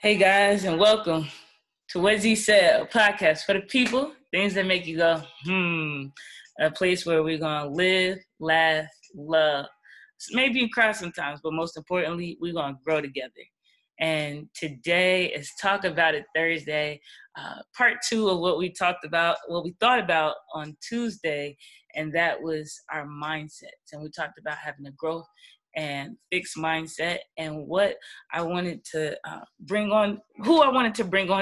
Hey guys, and welcome to What Z Said, a podcast for the people, things that make you go, a place where we're going to live, laugh, love, maybe cry sometimes, but most importantly, we're going to grow together. And today is Talk About It Thursday, part two of what we thought about on Tuesday, and that was our mindsets. And we talked about having a growth and fixed mindset, and what I wanted to bring on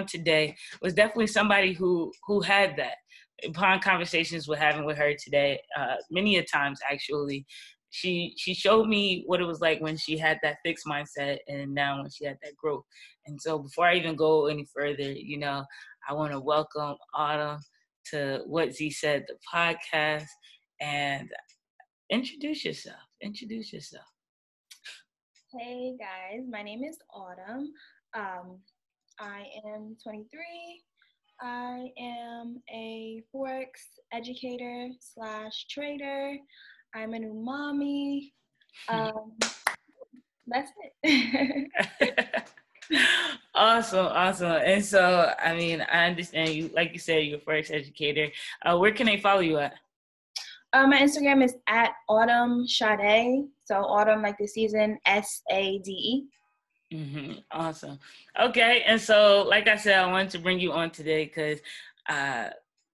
today was definitely somebody who had that. Upon conversations we're having with her today, many a times actually, she showed me what it was like when she had that fixed mindset, and now when she had that growth. And so before I even go any further, I want to welcome Autumn to What Z Said, the podcast, and introduce yourself. Hey guys, my name is Autumn. I am 23. I am a Forex educator / trader. I'm a new mommy. That's it. Awesome. And so, I understand you, like you said, you're a Forex educator. Where can they follow you at? My Instagram is at Autumn Sade. So Autumn, like the season, S-A-D-E. Mm-hmm. Awesome. Okay. And so, like I said, I wanted to bring you on today because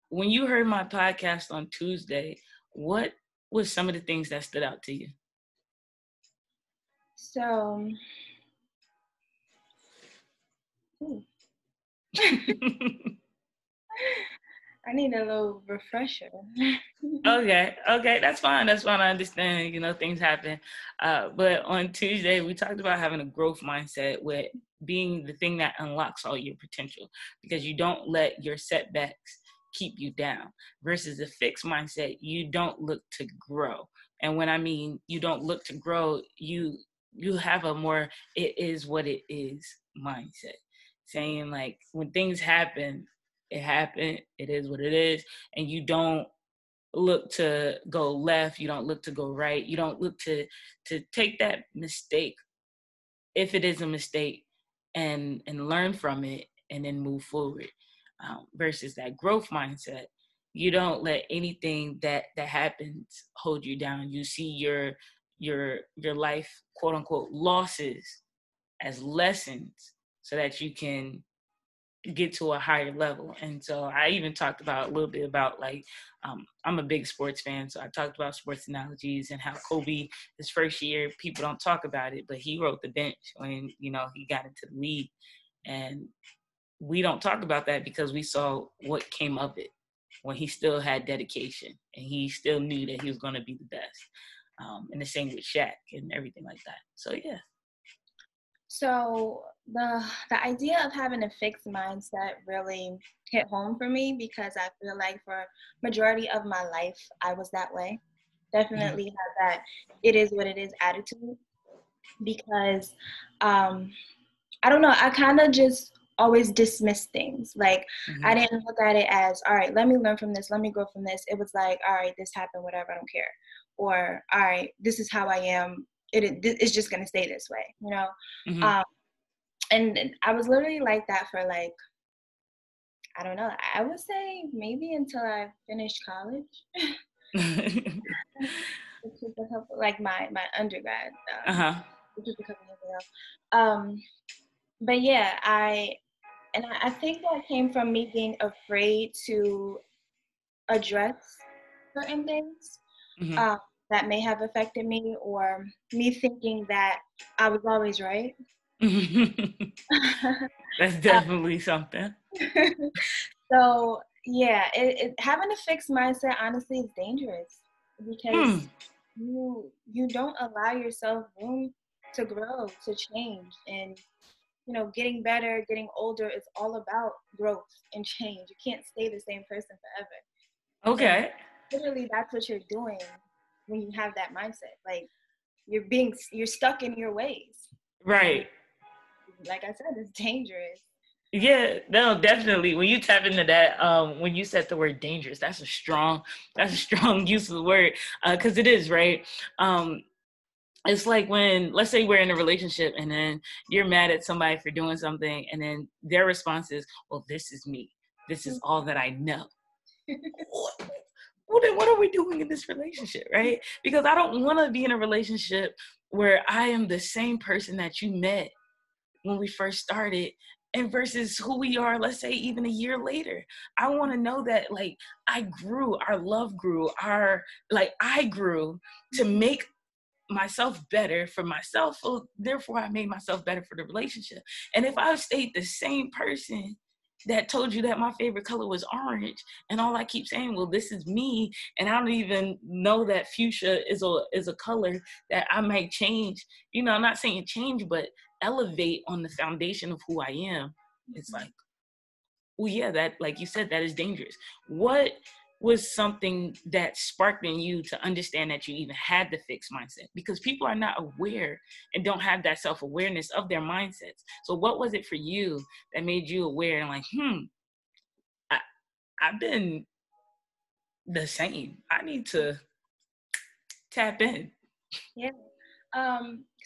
when you heard my podcast on Tuesday, what was some of the things that stood out to you? So, I need a little refresher. Okay, that's fine. I understand, things happen. But on Tuesday, we talked about having a growth mindset with being the thing that unlocks all your potential, because you don't let your setbacks keep you down, versus a fixed mindset, you don't look to grow. And when I mean you don't look to grow, you have a more it is what it is mindset, saying like when things happen, it happened. It is what it is. And you don't look to go left. You don't look to go right. You don't look to take that mistake, if it is a mistake, and learn from it and then move forward. Versus that growth mindset, you don't let anything that happens hold you down. You see your life, quote unquote, losses as lessons so that you can get to a higher level. And so I even talked about I'm a big sports fan, so I talked about sports analogies and how Kobe, his first year, people don't talk about it, but he rode the bench when he got into the league, and we don't talk about that because we saw what came of it when he still had dedication and he still knew that he was going to be the best, and the same with Shaq and everything like that. So yeah. So the idea of having a fixed mindset really hit home for me, because I feel like for majority of my life, I was that way. Definitely have that it is what it is attitude, because I don't know, I kind of just always dismissed things. Like I didn't look at it as, all right, let me learn from this, let me grow from this. It was like, all right, this happened, whatever, I don't care. Or all right, this is how I am. It's just going to stay this way, and I was literally like that for like, I don't know, I would say maybe until I finished college, which was a couple, like my undergrad, which was a couple years ago, but yeah, I think that came from me being afraid to address certain things, that may have affected me, or me thinking that I was always right. That's definitely something. So yeah, having a fixed mindset honestly is dangerous, because you don't allow yourself room to grow, to change, and getting better, getting older is all about growth and change. You can't stay the same person forever. Okay. And literally, that's what you're doing when you have that mindset. Like you're stuck in your ways. Right. Like I said, it's dangerous. Yeah, no, definitely. When you tap into that, when you said the word dangerous, that's a strong use of the word, because it is, right? it's like when, let's say we're in a relationship and then you're mad at somebody for doing something, and then their response is, well, this is me. This is all that I know. Well, then what are we doing in this relationship, right? Because I don't want to be in a relationship where I am the same person that you met when we first started and versus who we are, let's say, even a year later. I want to know that, like, I grew, our love grew, I grew to make myself better for myself. So therefore, I made myself better for the relationship. And if I've stayed the same person that told you that my favorite color was orange, and all I keep saying, well, this is me, and I don't even know that fuchsia is a color that I might change. You know, I'm not saying change, but elevate on the foundation of who I am. It's like, well, yeah, that, like you said, that is dangerous. What was something that sparked in you to understand that you even had the fixed mindset? Because people are not aware and don't have that self-awareness of their mindsets. So what was it for you that made you aware and like, I've been the same. I need to tap in. Yeah.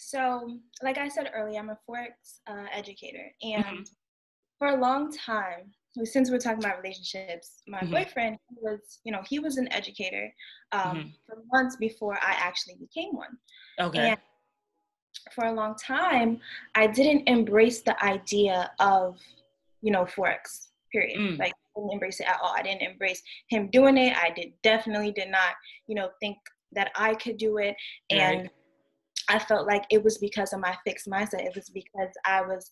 So like I said earlier, I'm a Forex educator. And for a long time, since we're talking about relationships, my boyfriend was, you know, he was an educator for months before I actually became one. Okay. And for a long time, I didn't embrace the idea of, you know, Forex, period. Like, I didn't embrace it at all. I didn't embrace him doing it. I definitely did not, you know, think that I could do it. And I felt like it was because of my fixed mindset. It was because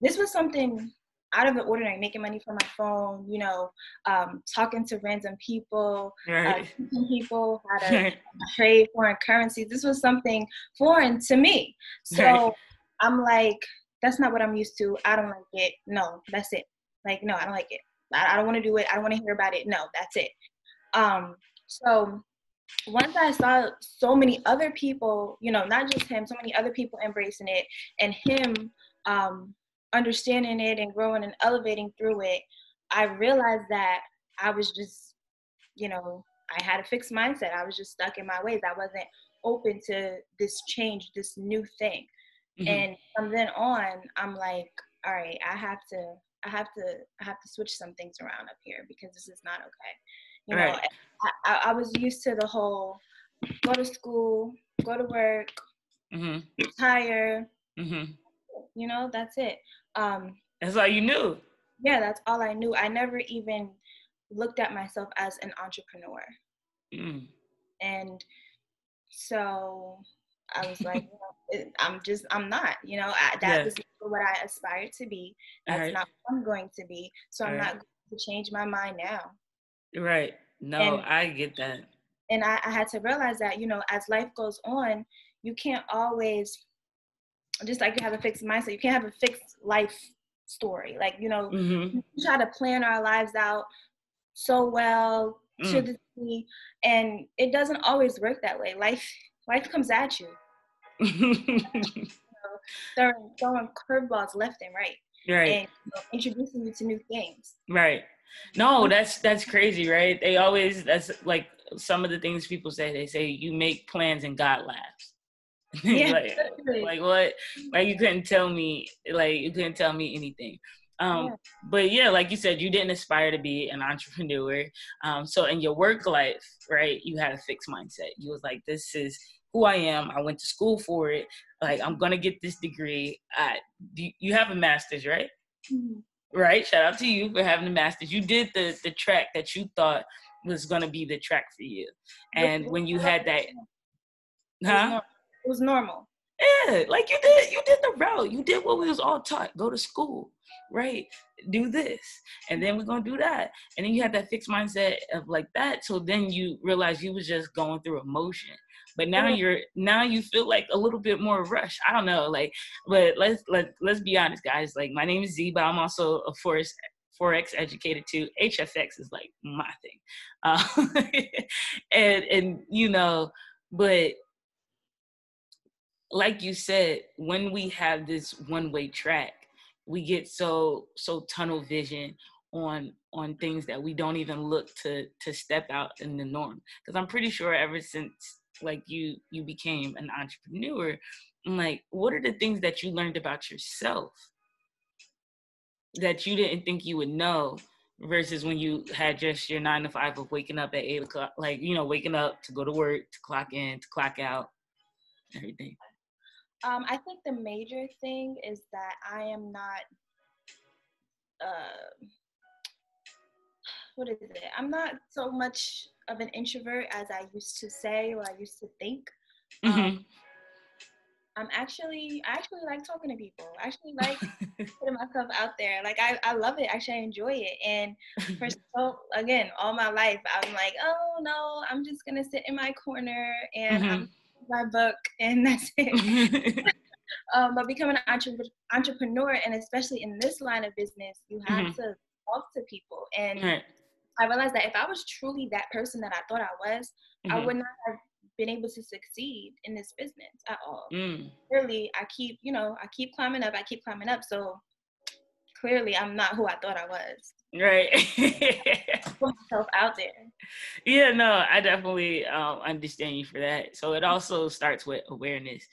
this was something out of the ordinary, making money from my phone, you know, talking to random people, teaching people how to trade foreign currencies. This was something foreign to me. So I'm like, that's not what I'm used to. I don't like it. No, that's it. Like, no, I don't like it. I don't want to do it. I don't want to hear about it. No, that's it. So once I saw so many other people, you know, not just him, so many other people embracing it, and him, understanding it and growing and elevating through it, I realized that I was just, you know, I had a fixed mindset. I was just stuck in my ways. I wasn't open to this change, this new thing. And from then on, I'm like, all right, I have to switch some things around up here because this is not okay. You know, I was used to the whole go to school, go to work, retire. You know, that's it. That's all you knew. Yeah, that's all I knew. I never even looked at myself as an entrepreneur. And so I was like, well, I'm not, you know, that is not what I aspire to be. That's not what I'm going to be. So I'm not going to change my mind now. No, and I get that. And I had to realize that, you know, as life goes on, you can't always, just like you have a fixed mindset, you can't have a fixed life story. Like, you know, we try to plan our lives out so well to the T, and it doesn't always work that way. Life comes at you. They're throwing curveballs left and right. And you know, introducing you to new things. No, that's crazy, right? That's like some of the things people say. They say you make plans and God laughs. Like what? Like you couldn't tell me anything. But yeah, like you said, you didn't aspire to be an entrepreneur. So in your work life, right, you had a fixed mindset. You was like, this is who I am. I went to school for it. Like, I'm gonna get this degree. You have a master's, right? Right. Shout out to you for having a master's. You did the track that you thought was gonna be the track for you. And when you had that, it was normal. Yeah, like you did the route. You did what we was all taught. Go to school, right? Do this, and then we're gonna do that. And then you had that fixed mindset of like that. So then you realize you was just going through emotion. But now you feel like a little bit more rush. I don't know, like, but let's be honest, guys. Like, my name is Z, but I'm also a Forex educator too. HFX is like my thing, and you know, but. Like you said, when we have this one-way track, we get so tunnel vision on things that we don't even look to step out in the norm. Because I'm pretty sure ever since like you became an entrepreneur, and like, what are the things that you learned about yourself that you didn't think you would know versus when you had just your 9 to 5 of waking up at 8 o'clock, like, you know, waking up to go to work, to clock in, to clock out, everything? I think the major thing is that I am not, I'm not so much of an introvert as I used to say or I used to think. I actually like talking to people. I actually like putting myself out there. Like, I love it. Actually, I enjoy it. And all my life, I'm like, oh, no, I'm just going to sit in my corner and I'm my book, and that's it. But becoming an entrepreneur, and especially in this line of business, you have to talk to people. And I realized that if I was truly that person that I thought I was, I would not have been able to succeed in this business at all. Really, I keep climbing up. So clearly, I'm not who I thought I was. Right. Put myself out there. Yeah, no, I definitely understand you for that. So it also starts with awareness,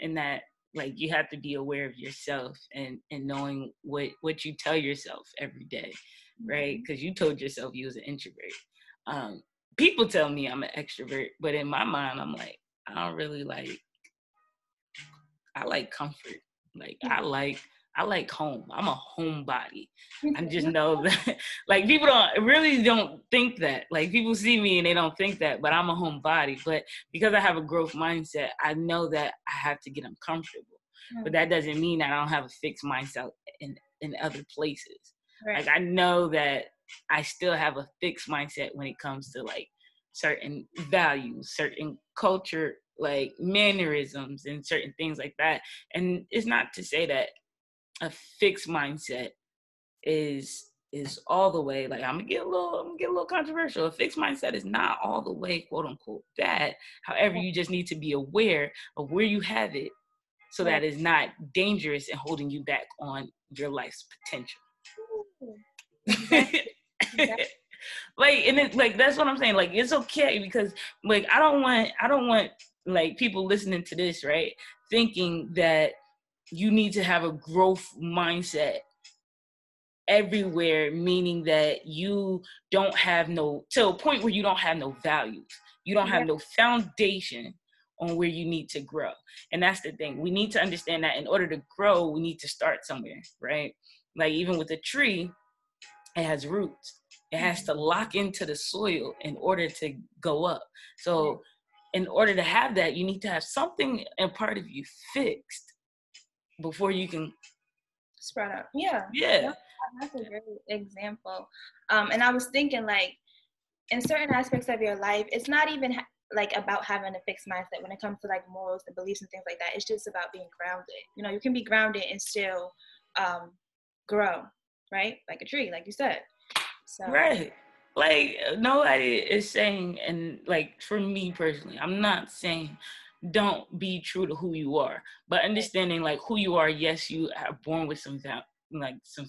in that, like, you have to be aware of yourself and knowing what you tell yourself every day, right? Because you told yourself you was an introvert. People tell me I'm an extrovert, but in my mind, I'm like, I don't really like. I like comfort. Like, I like home. I'm a homebody. I just know that. Like, people really don't think that. Like, people see me and they don't think that, but I'm a homebody. But because I have a growth mindset, I know that I have to get uncomfortable. But that doesn't mean I don't have a fixed mindset in other places. Like, I know that I still have a fixed mindset when it comes to, like, certain values, certain culture, like mannerisms and certain things like that. And it's not to say that a fixed mindset is all the way. Like, I'm gonna get a little controversial. A fixed mindset is not all the way, quote unquote, bad. However, you just need to be aware of where you have it, so that it's not dangerous and holding you back on your life's potential. Like, and it's like, that's what I'm saying. Like, it's okay, because, like, I don't want like people listening to this, right, thinking that you need to have a growth mindset everywhere, meaning that you don't have no, to a point where you don't have no values. You don't have no foundation on where you need to grow. And that's the thing. We need to understand that in order to grow, we need to start somewhere, right? Like, even with a tree, it has roots. It has to lock into the soil in order to go up. So in order to have that, you need to have something in part of you fixed before you can spread out. Yeah. That's a great example. And I was thinking, like, in certain aspects of your life, it's not even like about having a fixed mindset when it comes to, like, morals and beliefs and things like that. It's just about being grounded. You know, you can be grounded and still grow, right? Like a tree, like you said. So. Right. Like, nobody is saying, and, like, for me personally, I'm not saying don't be true to who you are, but understanding, like, who you are. Yes, you are born with some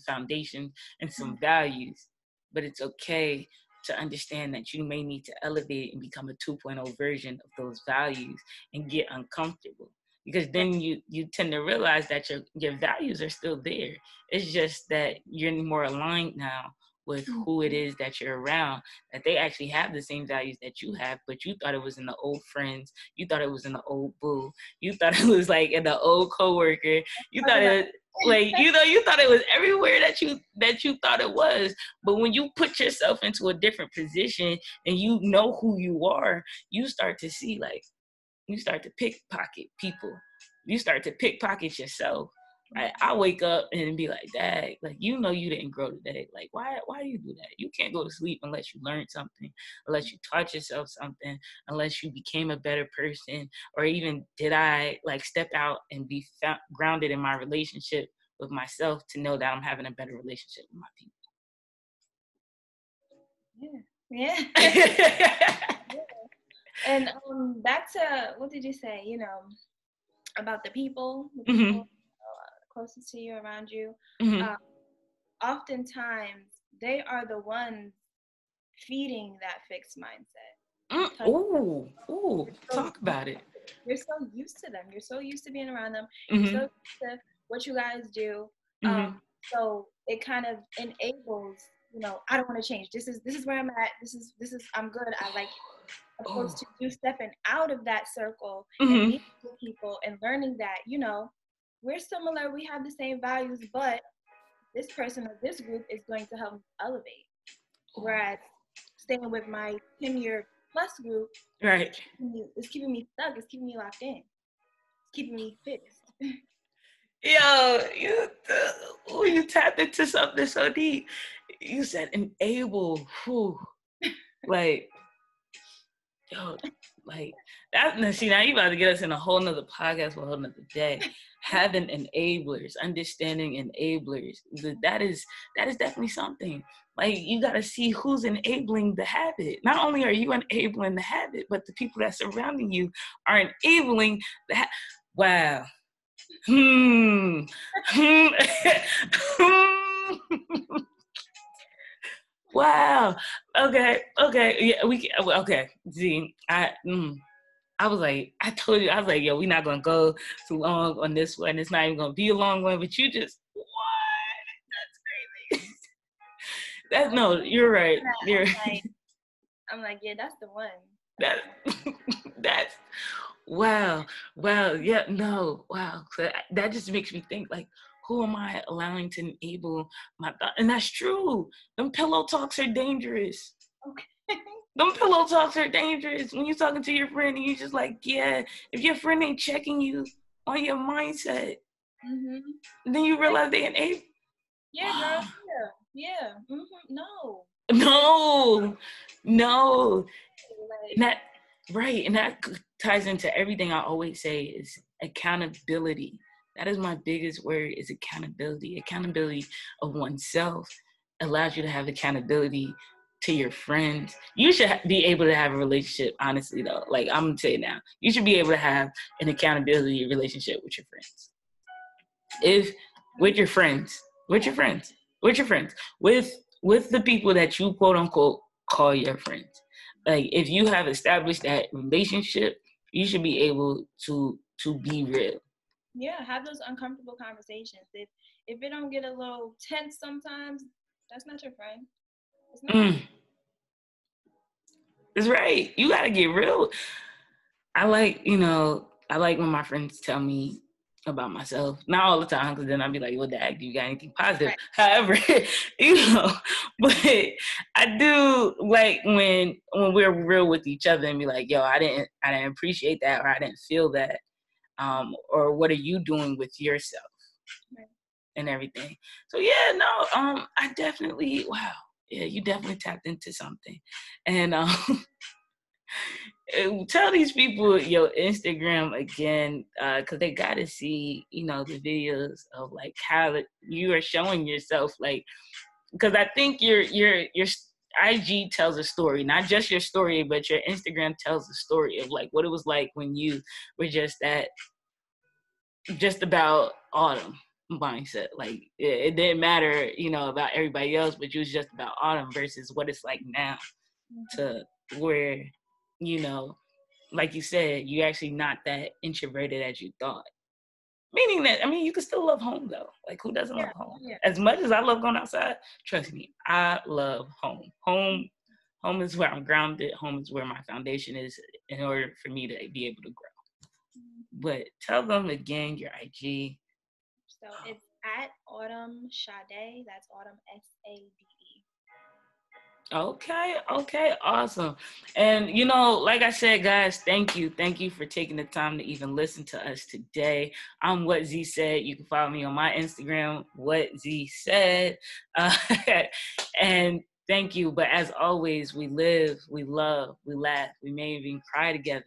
foundation and some values, but it's okay to understand that you may need to elevate and become a 2.0 version of those values and get uncomfortable, because then you tend to realize that your values are still there. It's just that you're more aligned now with who it is that you're around, that they actually have the same values that you have, but you thought it was in the old friends, you thought it was in the old boo, you thought it was, like, in the old coworker, you thought it was, like, you know, you thought it was everywhere that you thought it was. But when you put yourself into a different position and you know who you are, you start to see, like, you start to pickpocket people, you start to pickpocket yourself. I wake up and be like, Dad, like, you know, you didn't grow today. Like, why do you do that? You can't go to sleep unless you learned something, unless you taught yourself something, unless you became a better person, or even did I, like, step out and be grounded in my relationship with myself to know that I'm having a better relationship with my people. Yeah. And back to, what did you say, you know, about the people? Closest to you, around you, oftentimes they are the ones feeding that fixed mindset. Oh, talk about it. You're so used to them. You're so used to being around them. You're so used to what you guys do. So it kind of enables, you know, I don't want to change. This is where I'm at. This is I'm good. I like it. Opposed to you stepping out of that circle and meeting people and learning that, you know, we're similar. We have the same values, but this person or this group is going to help me elevate. Whereas staying with my 10-year plus group, right, it's keeping me stuck. It's keeping me locked in. It's keeping me fixed. Yo, you tapped into something so deep. You said enable. Whew. Like, yo, like that. Now, see, now you about to get us in a whole nother podcast for a whole nother day. Having enablers, understanding enablers, that is definitely something. Like, you got to see who's enabling the habit. Not only are you enabling the habit, but the people that's surrounding you are enabling that. Wow. Wow. Okay. Yeah, okay. See, I was like, I told you, I was like, yo, we're not going to go too long on this one. It's not even going to be a long one, but you just, what? That's crazy. That's, no, you're right. You're right. I'm like, yeah, that's the one. That's, wow, yeah, no, wow. So that just makes me think, like, who am I allowing to enable my thought? And that's true. Them pillow talks are dangerous. Okay. Them pillow talks are dangerous. When you're talking to your friend and you're just like, yeah, if your friend ain't checking you on your mindset, then you realize they enable. Yeah, wow. Girl. Yeah. Mm-hmm. No. And that, right. And that ties into everything I always say is accountability. That is my biggest word, is accountability. Accountability of oneself allows you to have accountability to your friends. You should be able to have a relationship, honestly, though. Like, I'm going to tell you now, you should be able to have an accountability relationship with your friends. With the people that you, quote unquote, call your friends. Like, if you have established that relationship, you should be able to be real. Yeah, have those uncomfortable conversations. If it don't get a little tense sometimes, that's not your friend. It's not. That's right. You gotta get real. I like when my friends tell me about myself. Not all the time, because then I'd be like, well, Dag, you got anything positive? Right. However, but I do like when we're real with each other and be like, yo, I didn't appreciate that, or I didn't feel that. Or what are you doing with yourself and everything? So yeah, no, I definitely, wow. Yeah, you definitely tapped into something. And tell these people your Instagram again, cause they gotta see, you know, the videos of like how you are showing yourself, like, cause I think your IG tells a story, not just your story, but your Instagram tells a story of like what it was like when you were just about Autumn mindset. Like, it didn't matter, you know, about everybody else, but you was just about Autumn versus what it's like now to where, you know, like you said, you're actually not that introverted as you thought. Meaning that, I mean, you can still love home, though. Like, who doesn't love home? Yeah. As much as I love going outside, trust me, I love home. Home is where I'm grounded. Home is where my foundation is in order for me to be able to grow. But tell them again your IG. So it's at Autumn Sade. That's Autumn SADE. Okay, awesome. And, you know, like I said, guys, thank you for taking the time to even listen to us today. I'm What Z Said. You can follow me on my Instagram, What Z Said. And thank you. But as always, we live, we love, we laugh, we may even cry together.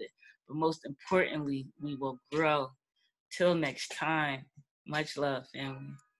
But most importantly, we will grow. Till next time, much love, family.